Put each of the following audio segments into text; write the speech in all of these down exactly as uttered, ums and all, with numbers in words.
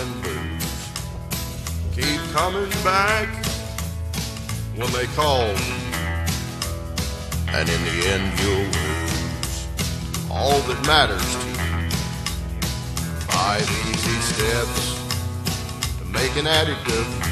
and booze keep coming back when they call you, and in the end you'll lose all that matters to you. Five easy steps to make an addict of you.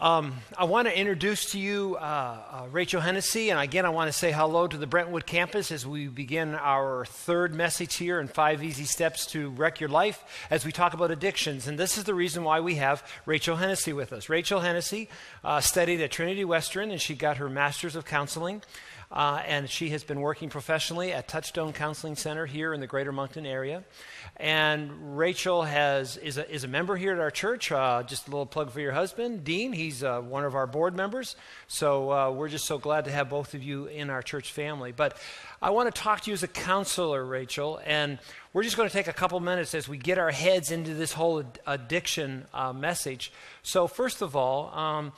Um, I want to introduce to you uh, uh, Rachel Hennessey, and again I want to say hello to the Brentwood campus as we begin our third message here in Five Easy Steps to Wreck Your Life as we talk about addictions. And this is the reason why we have Rachel Hennessey with us. Rachel Hennessey uh, studied at Trinity Western, and she got her Master's of Counseling. Uh, and she has been working professionally at Touchstone Counseling Center here in the greater Moncton area. And Rachel has is a, is a member here at our church. Uh, just a little plug for your husband, Dean. He's uh, one of our board members. So uh, we're just so glad to have both of you in our church family. But I want to talk to you as a counselor, Rachel. And we're just going to take a couple minutes as we get our heads into this whole ad- addiction uh, message. So first of all, um,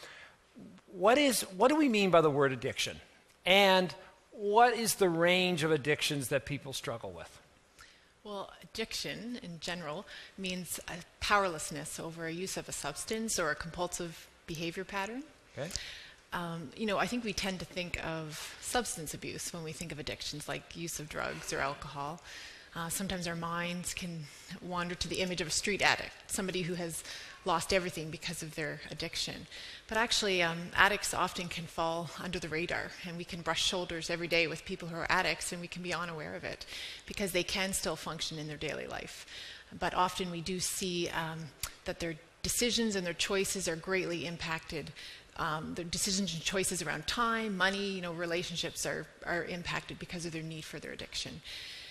what is what do we mean by the word addiction? And what is the range of addictions that people struggle with? Well, addiction in general means a powerlessness over a use of a substance or a compulsive behavior pattern. Okay. Um, you know, I think we tend to think of substance abuse when we think of addictions, like use of drugs or alcohol. Uh, sometimes our minds can wander to the image of a street addict, somebody who has lost everything because of their addiction. But actually, um, addicts often can fall under the radar, and we can brush shoulders every day with people who are addicts, and we can be unaware of it because they can still function in their daily life. But often we do see um, that their decisions and their choices are greatly impacted. Um, their decisions and choices around time, money, you know, relationships are, are impacted because of their need for their addiction.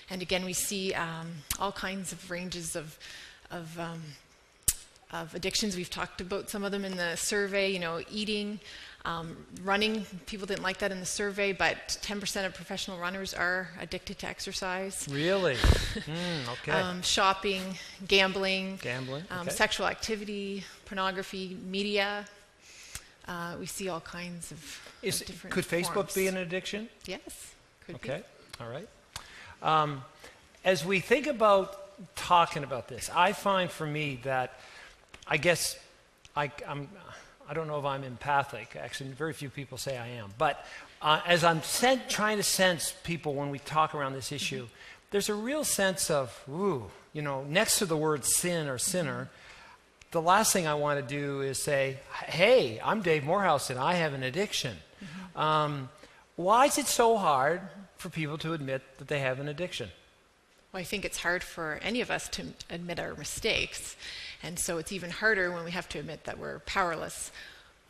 And again, we see um, all kinds of ranges of, of um, of addictions. We've talked about some of them in the survey, you know, eating, um, running. People didn't like that in the survey, but ten percent of professional runners are addicted to exercise. Really? mm, okay. Um, shopping, gambling, gambling. Um, okay. Sexual activity, pornography, media. Uh, we see all kinds of, Is, of different Could Facebook forms. Be an addiction? Yes, could okay. be. Okay, all right. Um, as we think about talking about this, I find for me that I guess I, I'm, I don't know if I'm empathic. Actually, very few people say I am. But uh, as I'm sent, trying to sense people when we talk around this issue, mm-hmm. there's a real sense of, ooh, you know, next to the word sin or sinner, mm-hmm. the last thing I want to do is say, hey, I'm Dave Morehouse and I have an addiction. Mm-hmm. Um, why is it so hard for people to admit that they have an addiction? Well, I think it's hard for any of us to admit our mistakes. And so it's even harder when we have to admit that we're powerless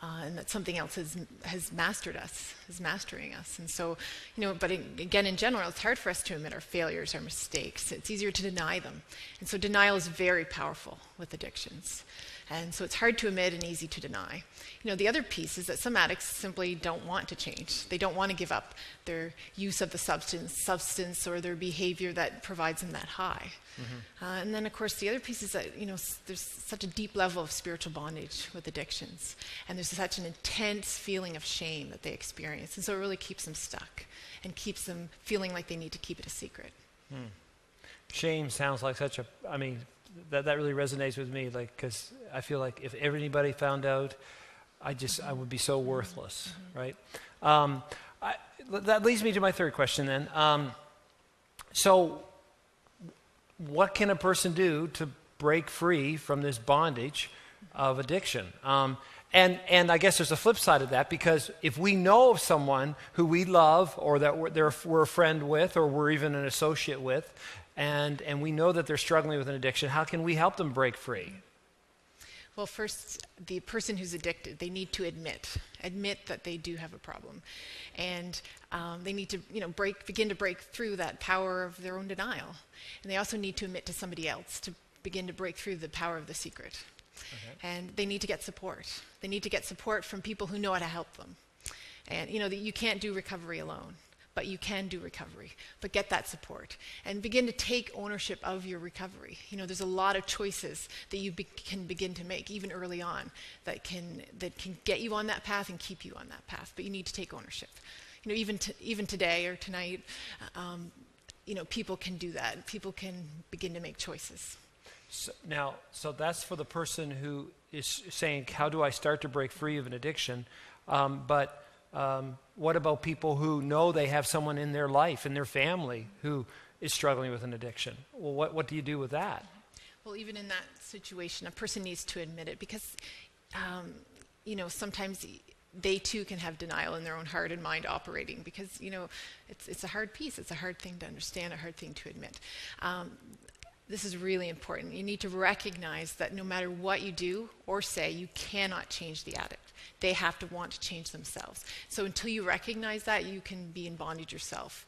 uh, and that something else has, has mastered us, is mastering us. And so, you know, but in, again, in general, it's hard for us to admit our failures, our mistakes. It's easier to deny them. And so denial is very powerful with addictions. And so it's hard to admit and easy to deny. You know, the other piece is that some addicts simply don't want to change. They don't want to give up their use of the substance, substance or their behavior that provides them that high. Mm-hmm. uh, and then, of course, the other piece is that, you know, s- there's such a deep level of spiritual bondage with addictions. And there's such an intense feeling of shame that they experience. And so it really keeps them stuck and keeps them feeling like they need to keep it a secret. Mm. Shame sounds like such a, I mean, That that really resonates with me, like, because I feel like if anybody found out, I just I would be so worthless, mm-hmm. right? Um, I, that leads me to my third question then. Um, so, what can a person do to break free from this bondage of addiction? Um, and and I guess there's a flip side of that, because if we know of someone who we love or that we're, they're, we're a friend with or we're even an associate with, And and we know that they're struggling with an addiction, how can we help them break free? Well, first, the person who's addicted, they need to admit, admit that they do have a problem. And um, they need to, you know, break, begin to break through that power of their own denial. And they also need to admit to somebody else to begin to break through the power of the secret. Okay. And they need to get support. They need to get support from people who know how to help them. And, you know, that you can't do recovery alone. But you can do recovery, but get that support and begin to take ownership of your recovery. You know, there's a lot of choices that you be- can begin to make even early on that can that can get you on that path and keep you on that path, but you need to take ownership. you know, even to, even today or tonight, um, you know, people can do that. People can begin to make choices. So, now, so that's for the person who is saying, how do I start to break free of an addiction? Um, but um, what about people who know they have someone in their life, in their family, who is struggling with an addiction? Well, what, what do you do with that? Well, even in that situation, a person needs to admit it, because, um, you know, sometimes they too can have denial in their own heart and mind operating, because, you know, it's, it's a hard piece. It's a hard thing to understand, a hard thing to admit. Um, This is really important. You need to recognize that no matter what you do or say, you cannot change the addict. They have to want to change themselves. So until you recognize that, you can be in bondage yourself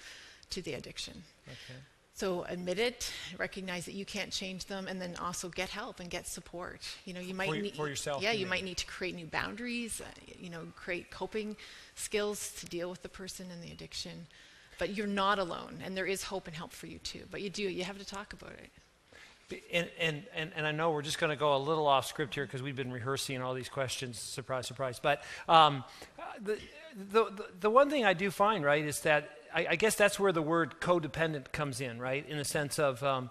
to the addiction. Okay. So admit it, recognize that you can't change them, and then also get help and get support. You know, you might need for yourself. Yeah, you might need to create new boundaries, uh, you know, create coping skills to deal with the person and the addiction. But you're not alone, and there is hope and help for you too. But you do, you have to talk about it. And, and, and, and I know we're just going to go a little off script here, because we've been rehearsing all these questions, surprise, surprise. But um, the, the, the one thing I do find, right, is that I, I guess that's where the word codependent comes in, right, in the sense of um,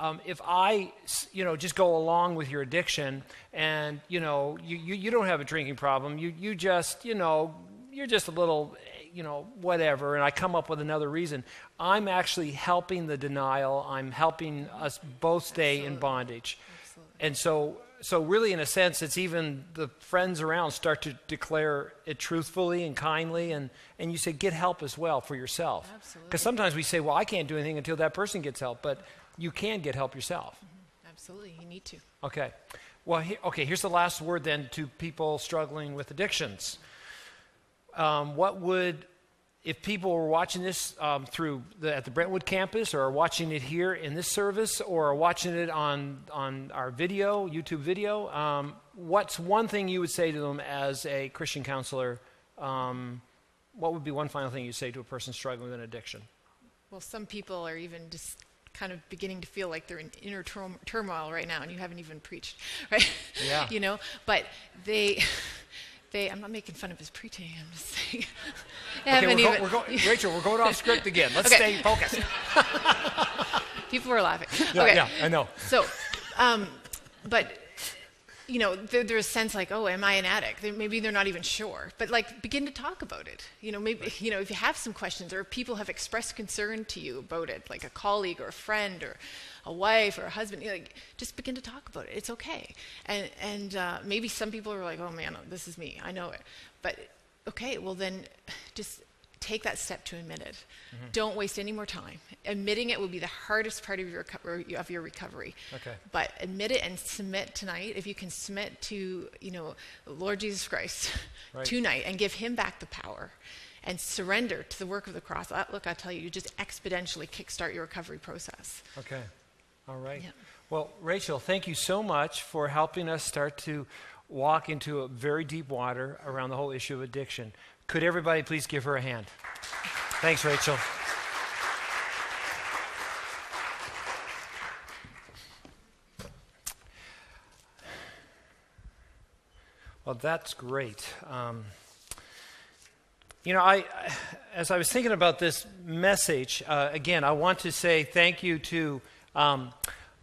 um, if I, you know, just go along with your addiction and, you know, you, you, you don't have a drinking problem, you, you just, you know, you're just a little, you know, whatever, and I come up with another reason, I'm actually helping the denial. I'm helping us both stay Absolutely. in bondage. Absolutely. And so, so really, in a sense, it's even the friends around start to declare it truthfully and kindly, and, and you say, get help as well for yourself. Absolutely. Because sometimes we say, well, I can't do anything until that person gets help, but you can get help yourself. Mm-hmm. Absolutely, you need to. Okay. Well, he, okay, here's the last word then to people struggling with addictions. Um, what would, if people were watching this um, through the, at the Brentwood campus, or are watching it here in this service, or are watching it on on our video, YouTube video, um, what's one thing you would say to them as a Christian counselor? Um, what would be one final thing you say to a person struggling with an addiction? Well, some people are even just kind of beginning to feel like they're in inner tur turmoil right now, and you haven't even preached, right? Yeah. You know, but they. They, I'm not making fun of his preaching, I'm just saying. Okay, we're go, we're go, Rachel, we're going off script again. Let's okay. stay focused. People were laughing. Yeah, okay. yeah I know. So, um, but, you know, there, there's a sense like, oh, am I an addict? They, maybe they're not even sure. But, like, begin to talk about it. You know, maybe, right. you know, if you have some questions, or people have expressed concern to you about it, like a colleague or a friend or a wife or a husband, you know, like, just begin to talk about it. It's okay. And, and uh, maybe some people are like, oh, man, this is me. I know it. But, okay, well, then just take that step to admit it. Mm-hmm. Don't waste any more time. Admitting it will be the hardest part of your of your recovery. Okay. But admit it and submit tonight. If you can submit to, you know, Lord Jesus Christ right. tonight, and give him back the power and surrender to the work of the cross. I, look, I tell you, you just exponentially kickstart your recovery process. Okay. All right. Yeah. Well, Rachel, thank you so much for helping us start to walk into a very deep water around the whole issue of addiction. Could everybody please give her a hand? Thanks, Rachel. Well, that's great. Um, you know, I, as I was thinking about this message, uh, again, I want to say thank you to um,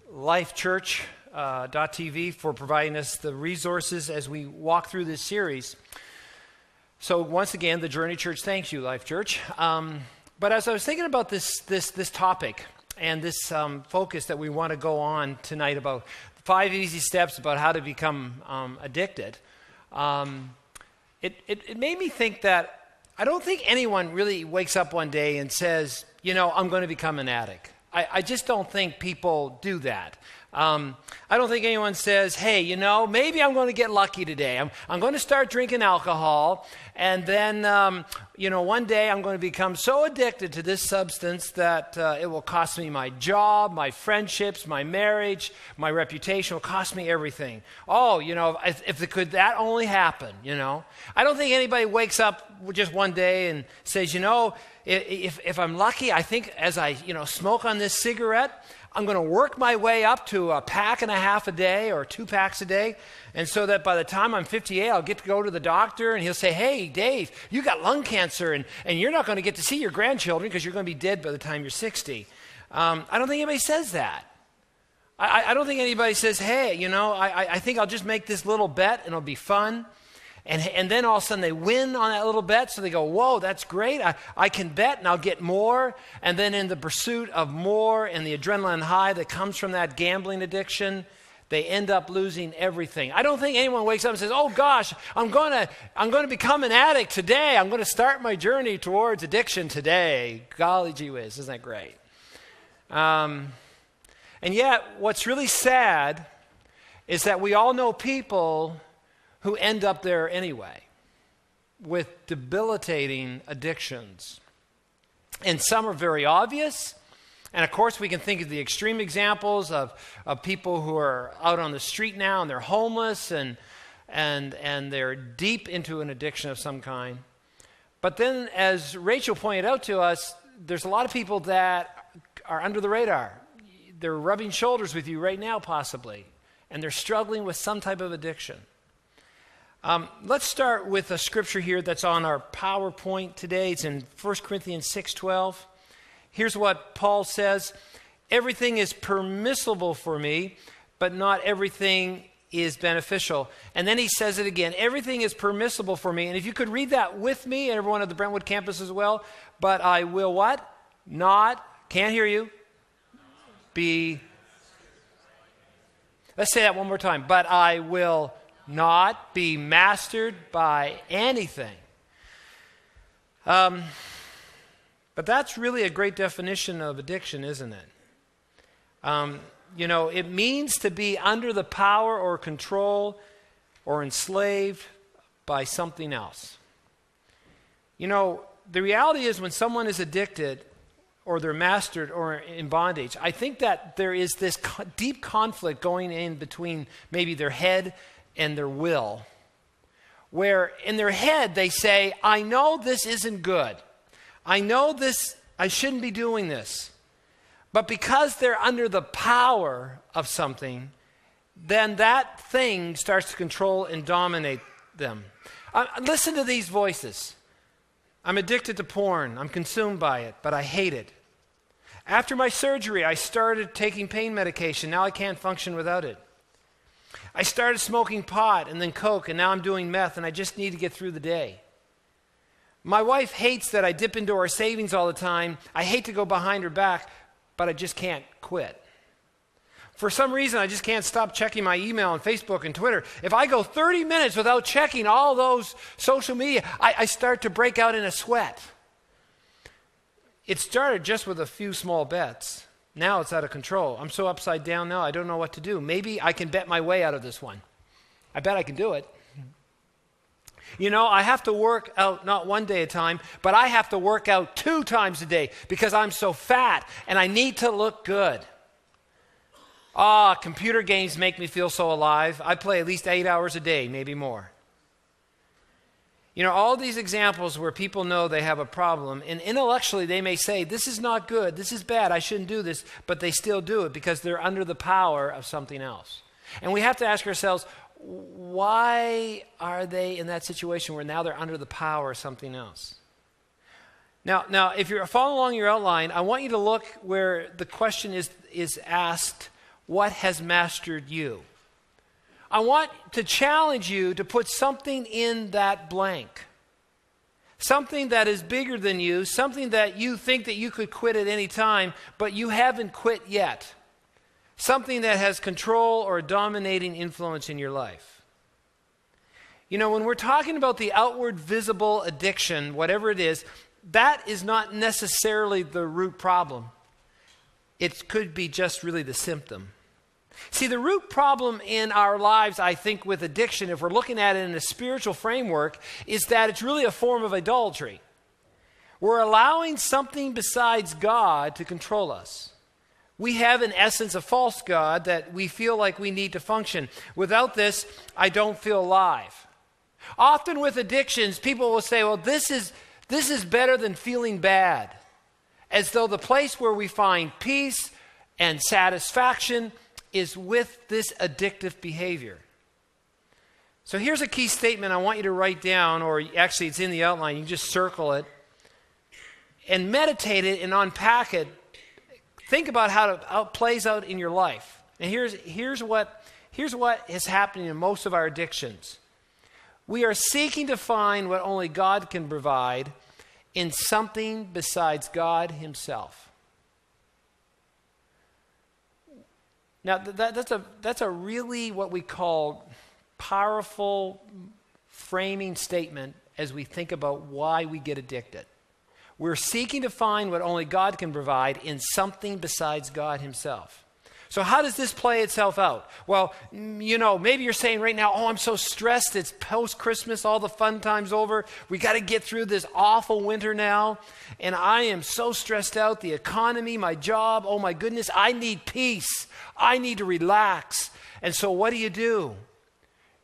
life church dot T V for providing us the resources as we walk through this series. So once again, the Journey Church thanks you, Life Church. Um, but as I was thinking about this this this topic and this um, focus that we want to go on tonight about five easy steps about how to become um, addicted, um, it, it it made me think that I don't think anyone really wakes up one day and says, you know, I'm going to become an addict. I, I just don't think people do that. Um, I don't think anyone says, hey, you know, maybe I'm going to get lucky today. I'm, I'm going to start drinking alcohol, and then, um, you know, one day I'm going to become so addicted to this substance that uh, it will cost me my job, my friendships, my marriage, my reputation. It will cost me everything. Oh, you know, if, if it could that only happen, you know. I don't think anybody wakes up just one day and says, you know, if, if I'm lucky, I think as I, you know, smoke on this cigarette, I'm going to work my way up to a pack and a half a day or two packs a day. And so that by the time I'm fifty-eight, I'll get to go to the doctor and he'll say, hey, Dave, you got lung cancer and, and you're not going to get to see your grandchildren because you're going to be dead by the time you're sixty. Um, I don't think anybody says that. I, I don't think anybody says, hey, you know, I, I think I'll just make this little bet and it'll be fun. And, and then all of a sudden they win on that little bet. So they go, whoa, that's great. I, I can bet and I'll get more. And then in the pursuit of more and the adrenaline high that comes from that gambling addiction, they end up losing everything. I don't think anyone wakes up and says, oh gosh, I'm going to I'm going to become an addict today. I'm going to start my journey towards addiction today. Golly gee whiz, isn't that great? Um, and yet what's really sad is that we all know people who end up there anyway with debilitating addictions. And some are very obvious. And of course, we can think of the extreme examples of, of people who are out on the street now and they're homeless and, and, and they're deep into an addiction of some kind. But then, as Rachel pointed out to us, there's a lot of people that are under the radar. They're rubbing shoulders with you right now, possibly, and they're struggling with some type of addiction. Um, let's start with a scripture here that's on our PowerPoint today. It's in First Corinthians six twelve. Here's what Paul says. Everything is permissible for me, but not everything is beneficial. And then he says it again. Everything is permissible for me. And if you could read that with me, and everyone at the Brentwood campus as well, but I will what? Not, can't hear you, be. Let's say that one more time. But I will not. Not be mastered by anything. Um, but that's really a great definition of addiction, isn't it? Um, you know, it means to be under the power or control or enslaved by something else. You know, the reality is when someone is addicted or they're mastered or in bondage, I think that there is this co- deep conflict going in between maybe their head and their will, where in their head they say, I know this isn't good. I know this, I shouldn't be doing this. But because they're under the power of something, then that thing starts to control and dominate them. Uh, listen to these voices. I'm addicted to porn. I'm consumed by it, but I hate it. After my surgery, I started taking pain medication. Now I can't function without it. I started smoking pot and then coke, and now I'm doing meth, and I just need to get through the day. My wife hates that I dip into our savings all the time. I hate to go behind her back, but I just can't quit. For some reason, I just can't stop checking my email and Facebook and Twitter. If I go thirty minutes without checking all those social media, I, I start to break out in a sweat. It started just with a few small bets. Now it's out of control. I'm so upside down now, I don't know what to do. Maybe I can bet my way out of this one. I bet I can do it. You know, I have to work out not one day at a time, but I have to work out two times a day because I'm so fat and I need to look good. Ah, computer games make me feel so alive. I play at least eight hours a day, maybe more. You know, all these examples where people know they have a problem, and intellectually they may say, this is not good, this is bad, I shouldn't do this, but they still do it because they're under the power of something else. And we have to ask ourselves, why are they in that situation where now they're under the power of something else? Now, now, if you're following along your outline, I want you to look where the question is, is asked, what has mastered you? I want to challenge you to put something in that blank. Something that is bigger than you, something that you think that you could quit at any time, but you haven't quit yet. Something that has control or a dominating influence in your life. You know, when we're talking about the outward visible addiction, whatever it is, that is not necessarily the root problem. It could be just really the symptom. See, the root problem in our lives, I think, with addiction, if we're looking at it in a spiritual framework, is that it's really a form of idolatry. We're allowing something besides God to control us. We have, in essence, a false God that we feel like we need to function. Without this, I don't feel alive. Often with addictions, people will say, well, this is, this is better than feeling bad, as though the place where we find peace and satisfaction is with this addictive behavior. So here's a key statement I want you to write down, or actually it's in the outline, you just circle it, and meditate it and unpack it. Think about how it plays out in your life. And here's, here's, what, here's what is happening in most of our addictions. We are seeking to find what only God can provide in something besides God himself. Now, that, that's, a, that's a really what we call powerful framing statement as we think about why we get addicted. We're seeking to find what only God can provide in something besides God himself. So how does this play itself out? Well, you know, maybe you're saying right now, oh, I'm so stressed. It's post-Christmas. All the fun time's over. We got to get through this awful winter now. And I am so stressed out. The economy, my job, oh, my goodness. I need peace. I need to relax. And so what do you do?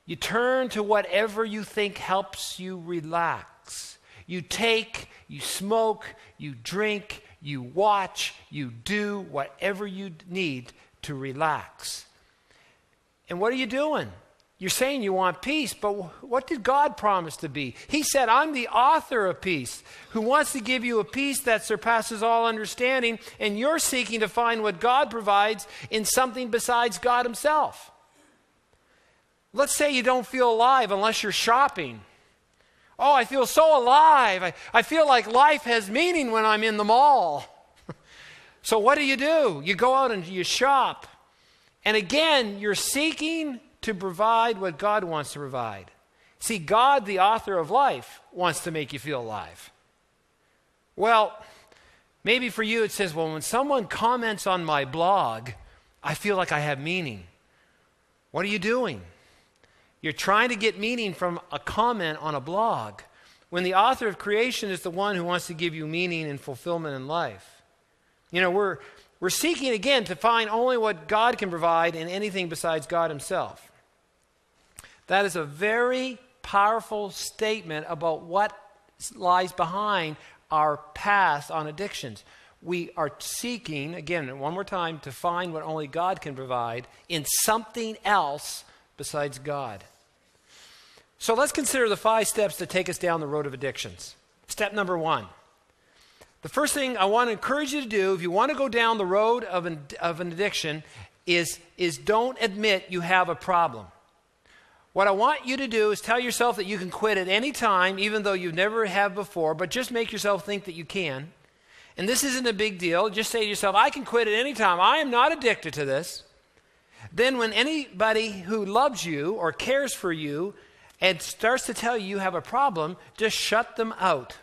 You turn to whatever you think helps you relax. You take, you smoke, you drink, you watch, you do whatever you need to relax. And what are you doing? You're saying you want peace, but what did God promise to be? He said, I'm the author of peace, who wants to give you a peace that surpasses all understanding, and you're seeking to find what God provides in something besides God himself. Let's say you don't feel alive unless you're shopping. Oh, I feel so alive. I, I feel like life has meaning when I'm in the mall. So what do you do? You go out and you shop. And again, you're seeking to provide what God wants to provide. See, God, the author of life, wants to make you feel alive. Well, maybe for you it says, well, when someone comments on my blog, I feel like I have meaning. What are you doing? You're trying to get meaning from a comment on a blog when the author of creation is the one who wants to give you meaning and fulfillment in life. You know, we're, we're seeking, again, to find only what God can provide in anything besides God himself. That is a very powerful statement about what lies behind our past on addictions. We are seeking, again, one more time, to find what only God can provide in something else besides God. So let's consider the five steps that take us down the road of addictions. Step number one. The first thing I want to encourage you to do if you want to go down the road of an, of an addiction is, is don't admit you have a problem. What I want you to do is tell yourself that you can quit at any time, even though you never have before, but just make yourself think that you can. And this isn't a big deal. Just say to yourself, I can quit at any time. I am not addicted to this. Then when anybody who loves you or cares for you and starts to tell you you have a problem, just shut them out.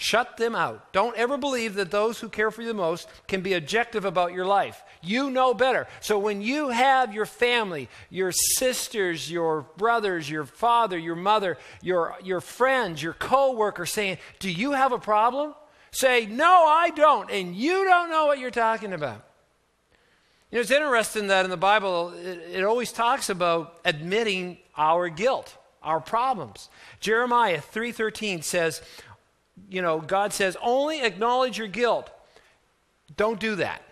Shut them out. Don't ever believe that those who care for you the most can be objective about your life. You know better. So when you have your family, your sisters, your brothers, your father, your mother, your, your friends, your co-worker saying, do you have a problem? Say, no, I don't. And you don't know what you're talking about. You know, it's interesting that in the Bible, it, it always talks about admitting our guilt, our problems. Jeremiah three thirteen says, you know, God says, only acknowledge your guilt. Don't do that.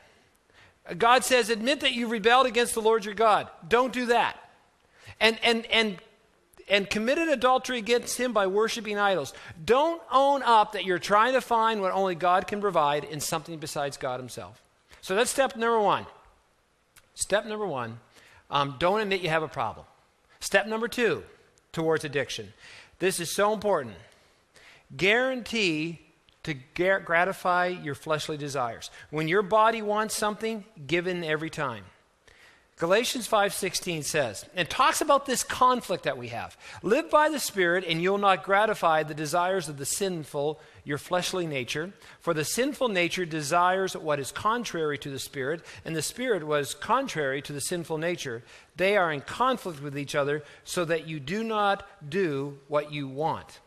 God says, admit that you rebelled against the Lord your God. Don't do that. And, and, and, and committed adultery against him by worshiping idols. Don't own up that you're trying to find what only God can provide in something besides God himself. So that's step number one. Step number one, um, don't admit you have a problem. Step number two, towards addiction. This is so important. Guarantee to gar- gratify your fleshly desires. When your body wants something, give in every time. Galatians five sixteen says, and talks about this conflict that we have. Live by the Spirit and you'll not gratify the desires of the sinful, your fleshly nature. For the sinful nature desires what is contrary to the Spirit, and the Spirit was contrary to the sinful nature. They are in conflict with each other so that you do not do what you want.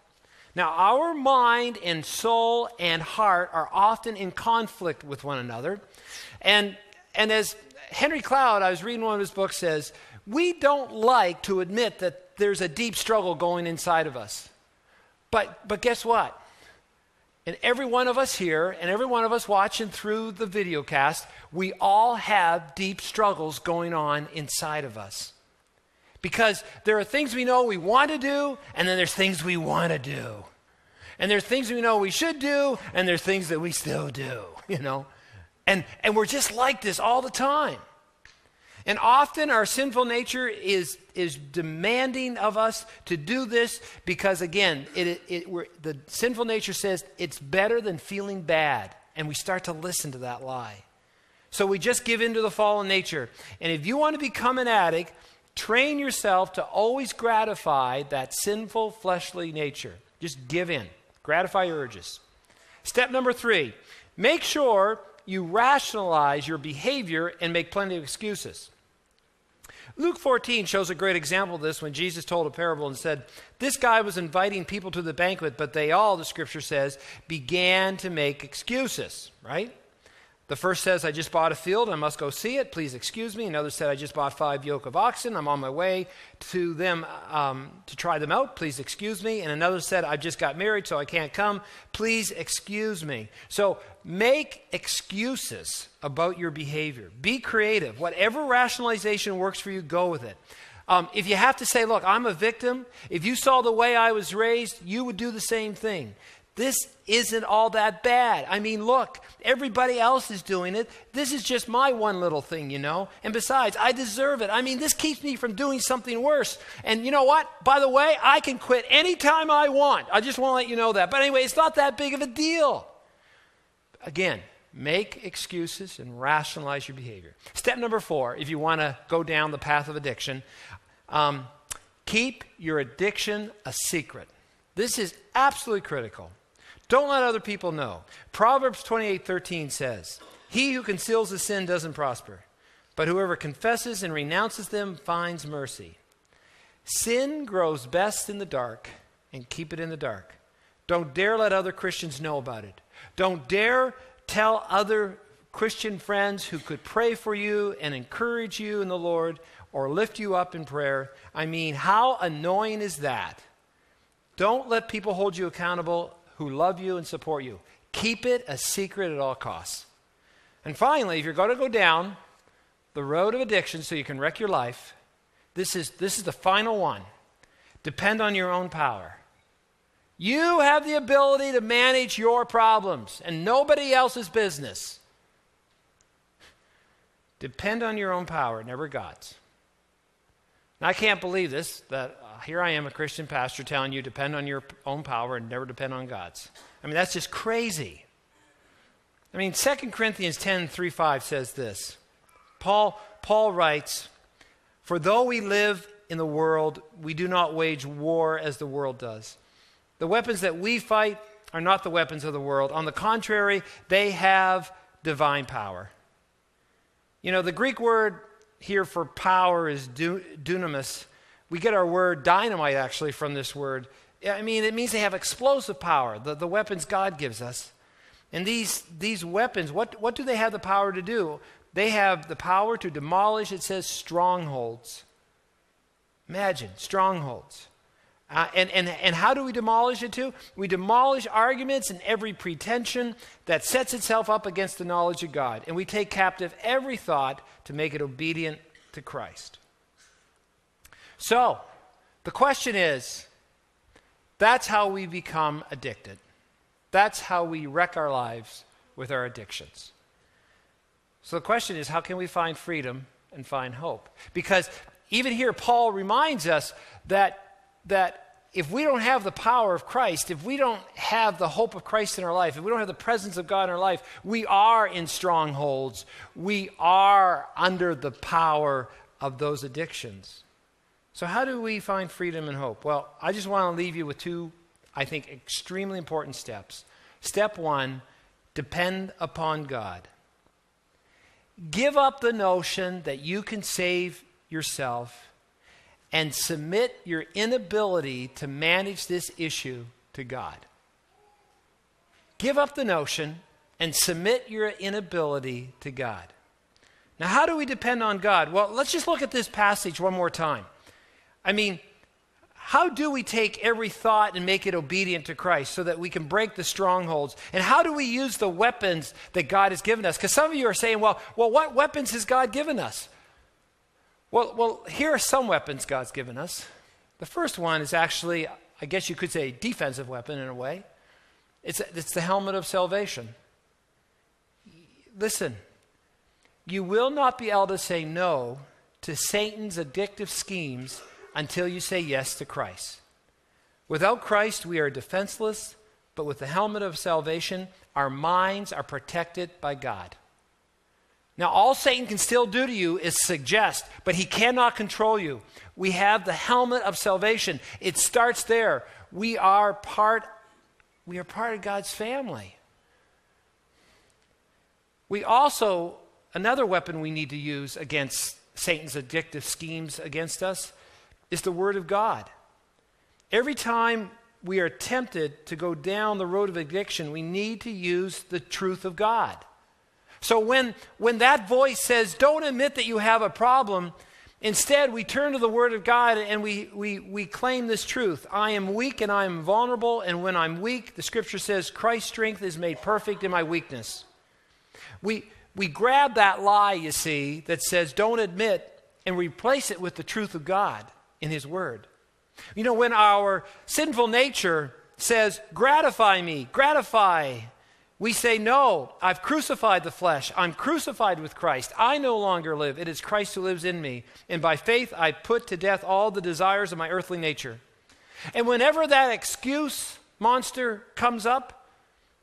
Now, our mind and soul and heart are often in conflict with one another. And, and as Henry Cloud, I was reading one of his books, says, we don't like to admit that there's a deep struggle going inside of us. But, but guess what? And every one of us here and every one of us watching through the video cast, we all have deep struggles going on inside of us. Because there are things we know we want to do, and then there's things we want to do. And there's things we know we should do, and there's things that we still do, you know. And, and we're just like this all the time. And often our sinful nature is, is demanding of us to do this because, again, it, it, it, we're, the sinful nature says it's better than feeling bad. And we start to listen to that lie. So we just give in to the fallen nature. And if you want to become an addict, train yourself to always gratify that sinful fleshly nature. Just give in. Gratify your urges. Step number three, make sure you rationalize your behavior and make plenty of excuses. Luke fourteen shows a great example of this when Jesus told a parable and said, this guy was inviting people to the banquet, but they all, the scripture says, began to make excuses, right? The first says, I just bought a field, I must go see it, please excuse me. Another said, I just bought five yoke of oxen, I'm on my way to them um, to try them out, please excuse me. And another said, I just got married, so I can't come, please excuse me. So make excuses about your behavior. Be creative. Whatever rationalization works for you, go with it. Um, if you have to say, look, I'm a victim, if you saw the way I was raised, you would do the same thing. This isn't all that bad. I mean, look, everybody else is doing it. This is just my one little thing, you know. And besides, I deserve it. I mean, this keeps me from doing something worse. And you know what? By the way, I can quit anytime I want. I just want to let you know that. But anyway, it's not that big of a deal. Again, make excuses and rationalize your behavior. Step number four, if you want to go down the path of addiction, um, keep your addiction a secret. This is absolutely critical. Don't let other people know. Proverbs twenty-eight thirteen says, he who conceals his sin doesn't prosper, but whoever confesses and renounces them finds mercy. Sin grows best in the dark, and keep it in the dark. Don't dare let other Christians know about it. Don't dare tell other Christian friends who could pray for you and encourage you in the Lord or lift you up in prayer. I mean, how annoying is that? Don't let people hold you accountable who love you and support you. Keep it a secret at all costs. And finally, if you're going to go down the road of addiction so you can wreck your life, this is, this is the final one. Depend on your own power. You have the ability to manage your problems and nobody else's business. Depend on your own power, never God's. Now, I can't believe this, that uh, here I am, a Christian pastor, telling you depend on your own power and never depend on God's. I mean, that's just crazy. I mean, Second Corinthians ten, three, five says this. Paul, Paul writes, for though we live in the world, we do not wage war as the world does. The weapons that we fight are not the weapons of the world. On the contrary, they have divine power. You know, the Greek word here for power is dunamis. We get our word dynamite actually from this word. I mean, it means they have explosive power, the, the weapons God gives us. And these, these weapons, what, what do they have the power to do? They have the power to demolish, it says, strongholds. Imagine, strongholds. Uh, and, and, and how do we demolish it too? We demolish arguments and every pretension that sets itself up against the knowledge of God. And we take captive every thought to make it obedient to Christ. So, the question is, that's how we become addicted. That's how we wreck our lives with our addictions. So the question is, how can we find freedom and find hope? Because even here, Paul reminds us that that if we don't have the power of Christ, if we don't have the hope of Christ in our life, if we don't have the presence of God in our life, we are in strongholds. We are under the power of those addictions. So how do we find freedom and hope? Well, I just want to leave you with two, I think, extremely important steps. Step one, depend upon God. Give up the notion that you can save yourself and submit your inability to manage this issue to God. Give up the notion and submit your inability to God. Now, how do we depend on God? Well, let's just look at this passage one more time. I mean, how do we take every thought and make it obedient to Christ so that we can break the strongholds? And how do we use the weapons that God has given us? Because some of you are saying, well, well, what weapons has God given us? Well, well, here are some weapons God's given us. The first one is actually, I guess you could say, a defensive weapon in a way. It's, it's the helmet of salvation. Listen, you will not be able to say no to Satan's addictive schemes until you say yes to Christ. Without Christ, we are defenseless, but with the helmet of salvation, our minds are protected by God. Now, all Satan can still do to you is suggest, but he cannot control you. We have the helmet of salvation. It starts there. We are part, we are part of God's family. We also, another weapon we need to use against Satan's addictive schemes against us is the Word of God. Every time we are tempted to go down the road of addiction, we need to use the truth of God. So when, when that voice says, don't admit that you have a problem, instead we turn to the Word of God and we, we, we claim this truth. I am weak and I am vulnerable, and when I'm weak, the Scripture says, Christ's strength is made perfect in my weakness. We, we grab that lie, you see, that says don't admit, and replace it with the truth of God in His Word. You know, when our sinful nature says, gratify me, gratify, we say, no, I've crucified the flesh. I'm crucified with Christ. I no longer live. It is Christ who lives in me. And by faith, I put to death all the desires of my earthly nature. And whenever that excuse monster comes up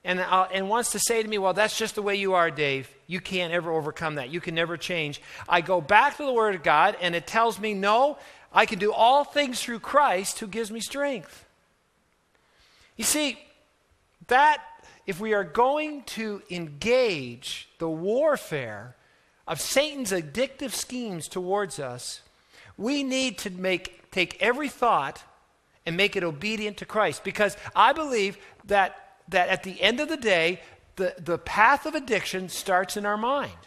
and, uh, and wants to say to me, well, that's just the way you are, Dave. You can't ever overcome that. You can never change. I go back to the Word of God, and it tells me, no, I can do all things through Christ who gives me strength. You see, that... if we are going to engage the warfare of Satan's addictive schemes towards us, we need to make, take every thought and make it obedient to Christ. Because I believe that, that at the end of the day, the, the path of addiction starts in our mind.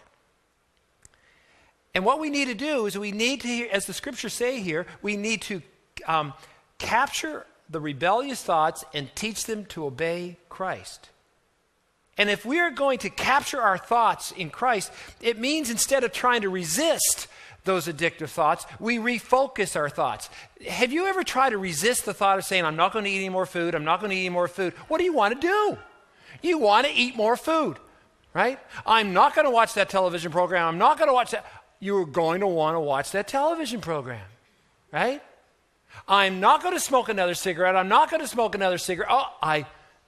And what we need to do is we need to, as the Scriptures say here, we need to um, capture the rebellious thoughts and teach them to obey Christ. And if we are going to capture our thoughts in Christ, it means instead of trying to resist those addictive thoughts, we refocus our thoughts. Have you ever tried to resist the thought of saying, I'm not going to eat any more food, I'm not going to eat any more food? What do you want to do? You want to eat more food, right? I'm not going to watch that television program, I'm not going to watch that. You're going to want to watch that television program, right? I'm not going to smoke another cigarette, I'm not going to smoke another cigarette. Oh, I...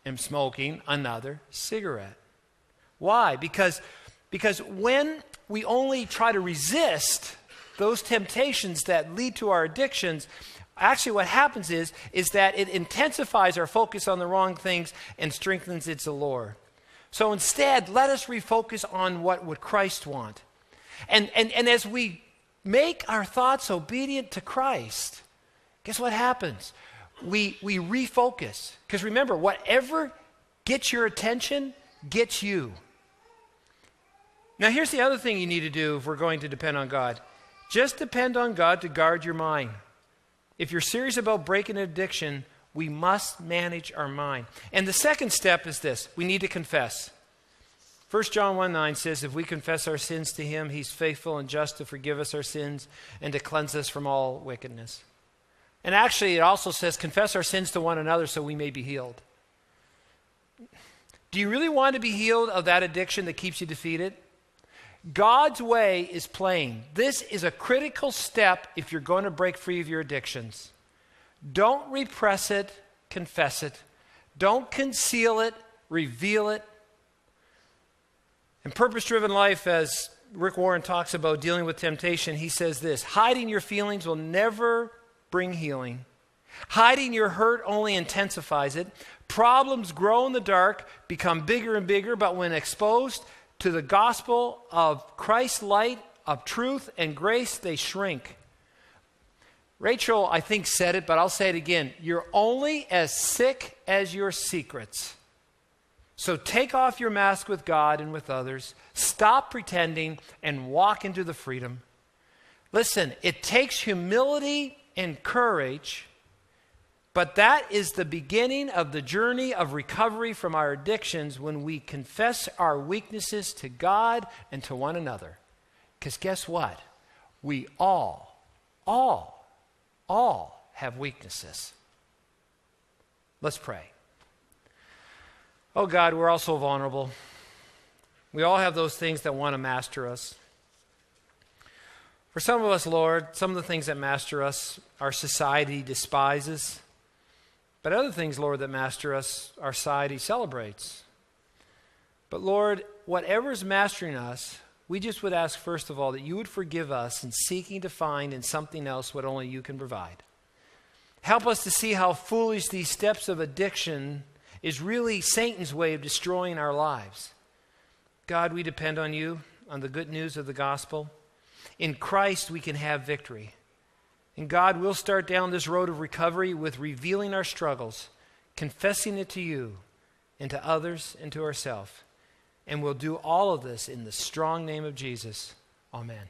am smoking another cigarette. Why? Because, because when we only try to resist those temptations that lead to our addictions, actually what happens is, is that it intensifies our focus on the wrong things and strengthens its allure. So instead, let us refocus on what would Christ want. And, and, and as we make our thoughts obedient to Christ, guess what happens? We, we refocus. Because remember, whatever gets your attention gets you. Now here's the other thing you need to do if we're going to depend on God. Just depend on God to guard your mind. If you're serious about breaking an addiction, we must manage our mind. And the second step is this. We need to confess. First John one nine says, if we confess our sins to Him, He's faithful and just to forgive us our sins and to cleanse us from all wickedness. And actually, it also says, confess our sins to one another so we may be healed. Do you really want to be healed of that addiction that keeps you defeated? God's way is plain. This is a critical step if you're going to break free of your addictions. Don't repress it, confess it. Don't conceal it, reveal it. In Purpose-Driven Life, as Rick Warren talks about dealing with temptation, he says this, hiding your feelings will never bring healing. Hiding your hurt only intensifies it. Problems grow in the dark, become bigger and bigger, but when exposed to the gospel of Christ's light, of truth and grace, they shrink. Rachel, I think, said it, but I'll say it again. You're only as sick as your secrets. So take off your mask with God and with others. Stop pretending and walk into the freedom. Listen, it takes humility and courage But that is the beginning of the journey of recovery from our addictions when we confess our weaknesses to God and to one another. Because guess what? We all, all, all have weaknesses. Let's pray. Oh God, we're all so vulnerable. We all have those things that want to master us. For some of us, Lord, some of the things that master us, our society despises. But other things, Lord, that master us, our society celebrates. But Lord, whatever's mastering us, we just would ask, first of all, that you would forgive us in seeking to find in something else what only you can provide. Help us to see how foolish these steps of addiction is really Satan's way of destroying our lives. God, we depend on you, on the good news of the gospel. In Christ, we can have victory. And God, we'll start down this road of recovery with revealing our struggles, confessing it to you and to others and to ourselves. And we'll do all of this in the strong name of Jesus. Amen.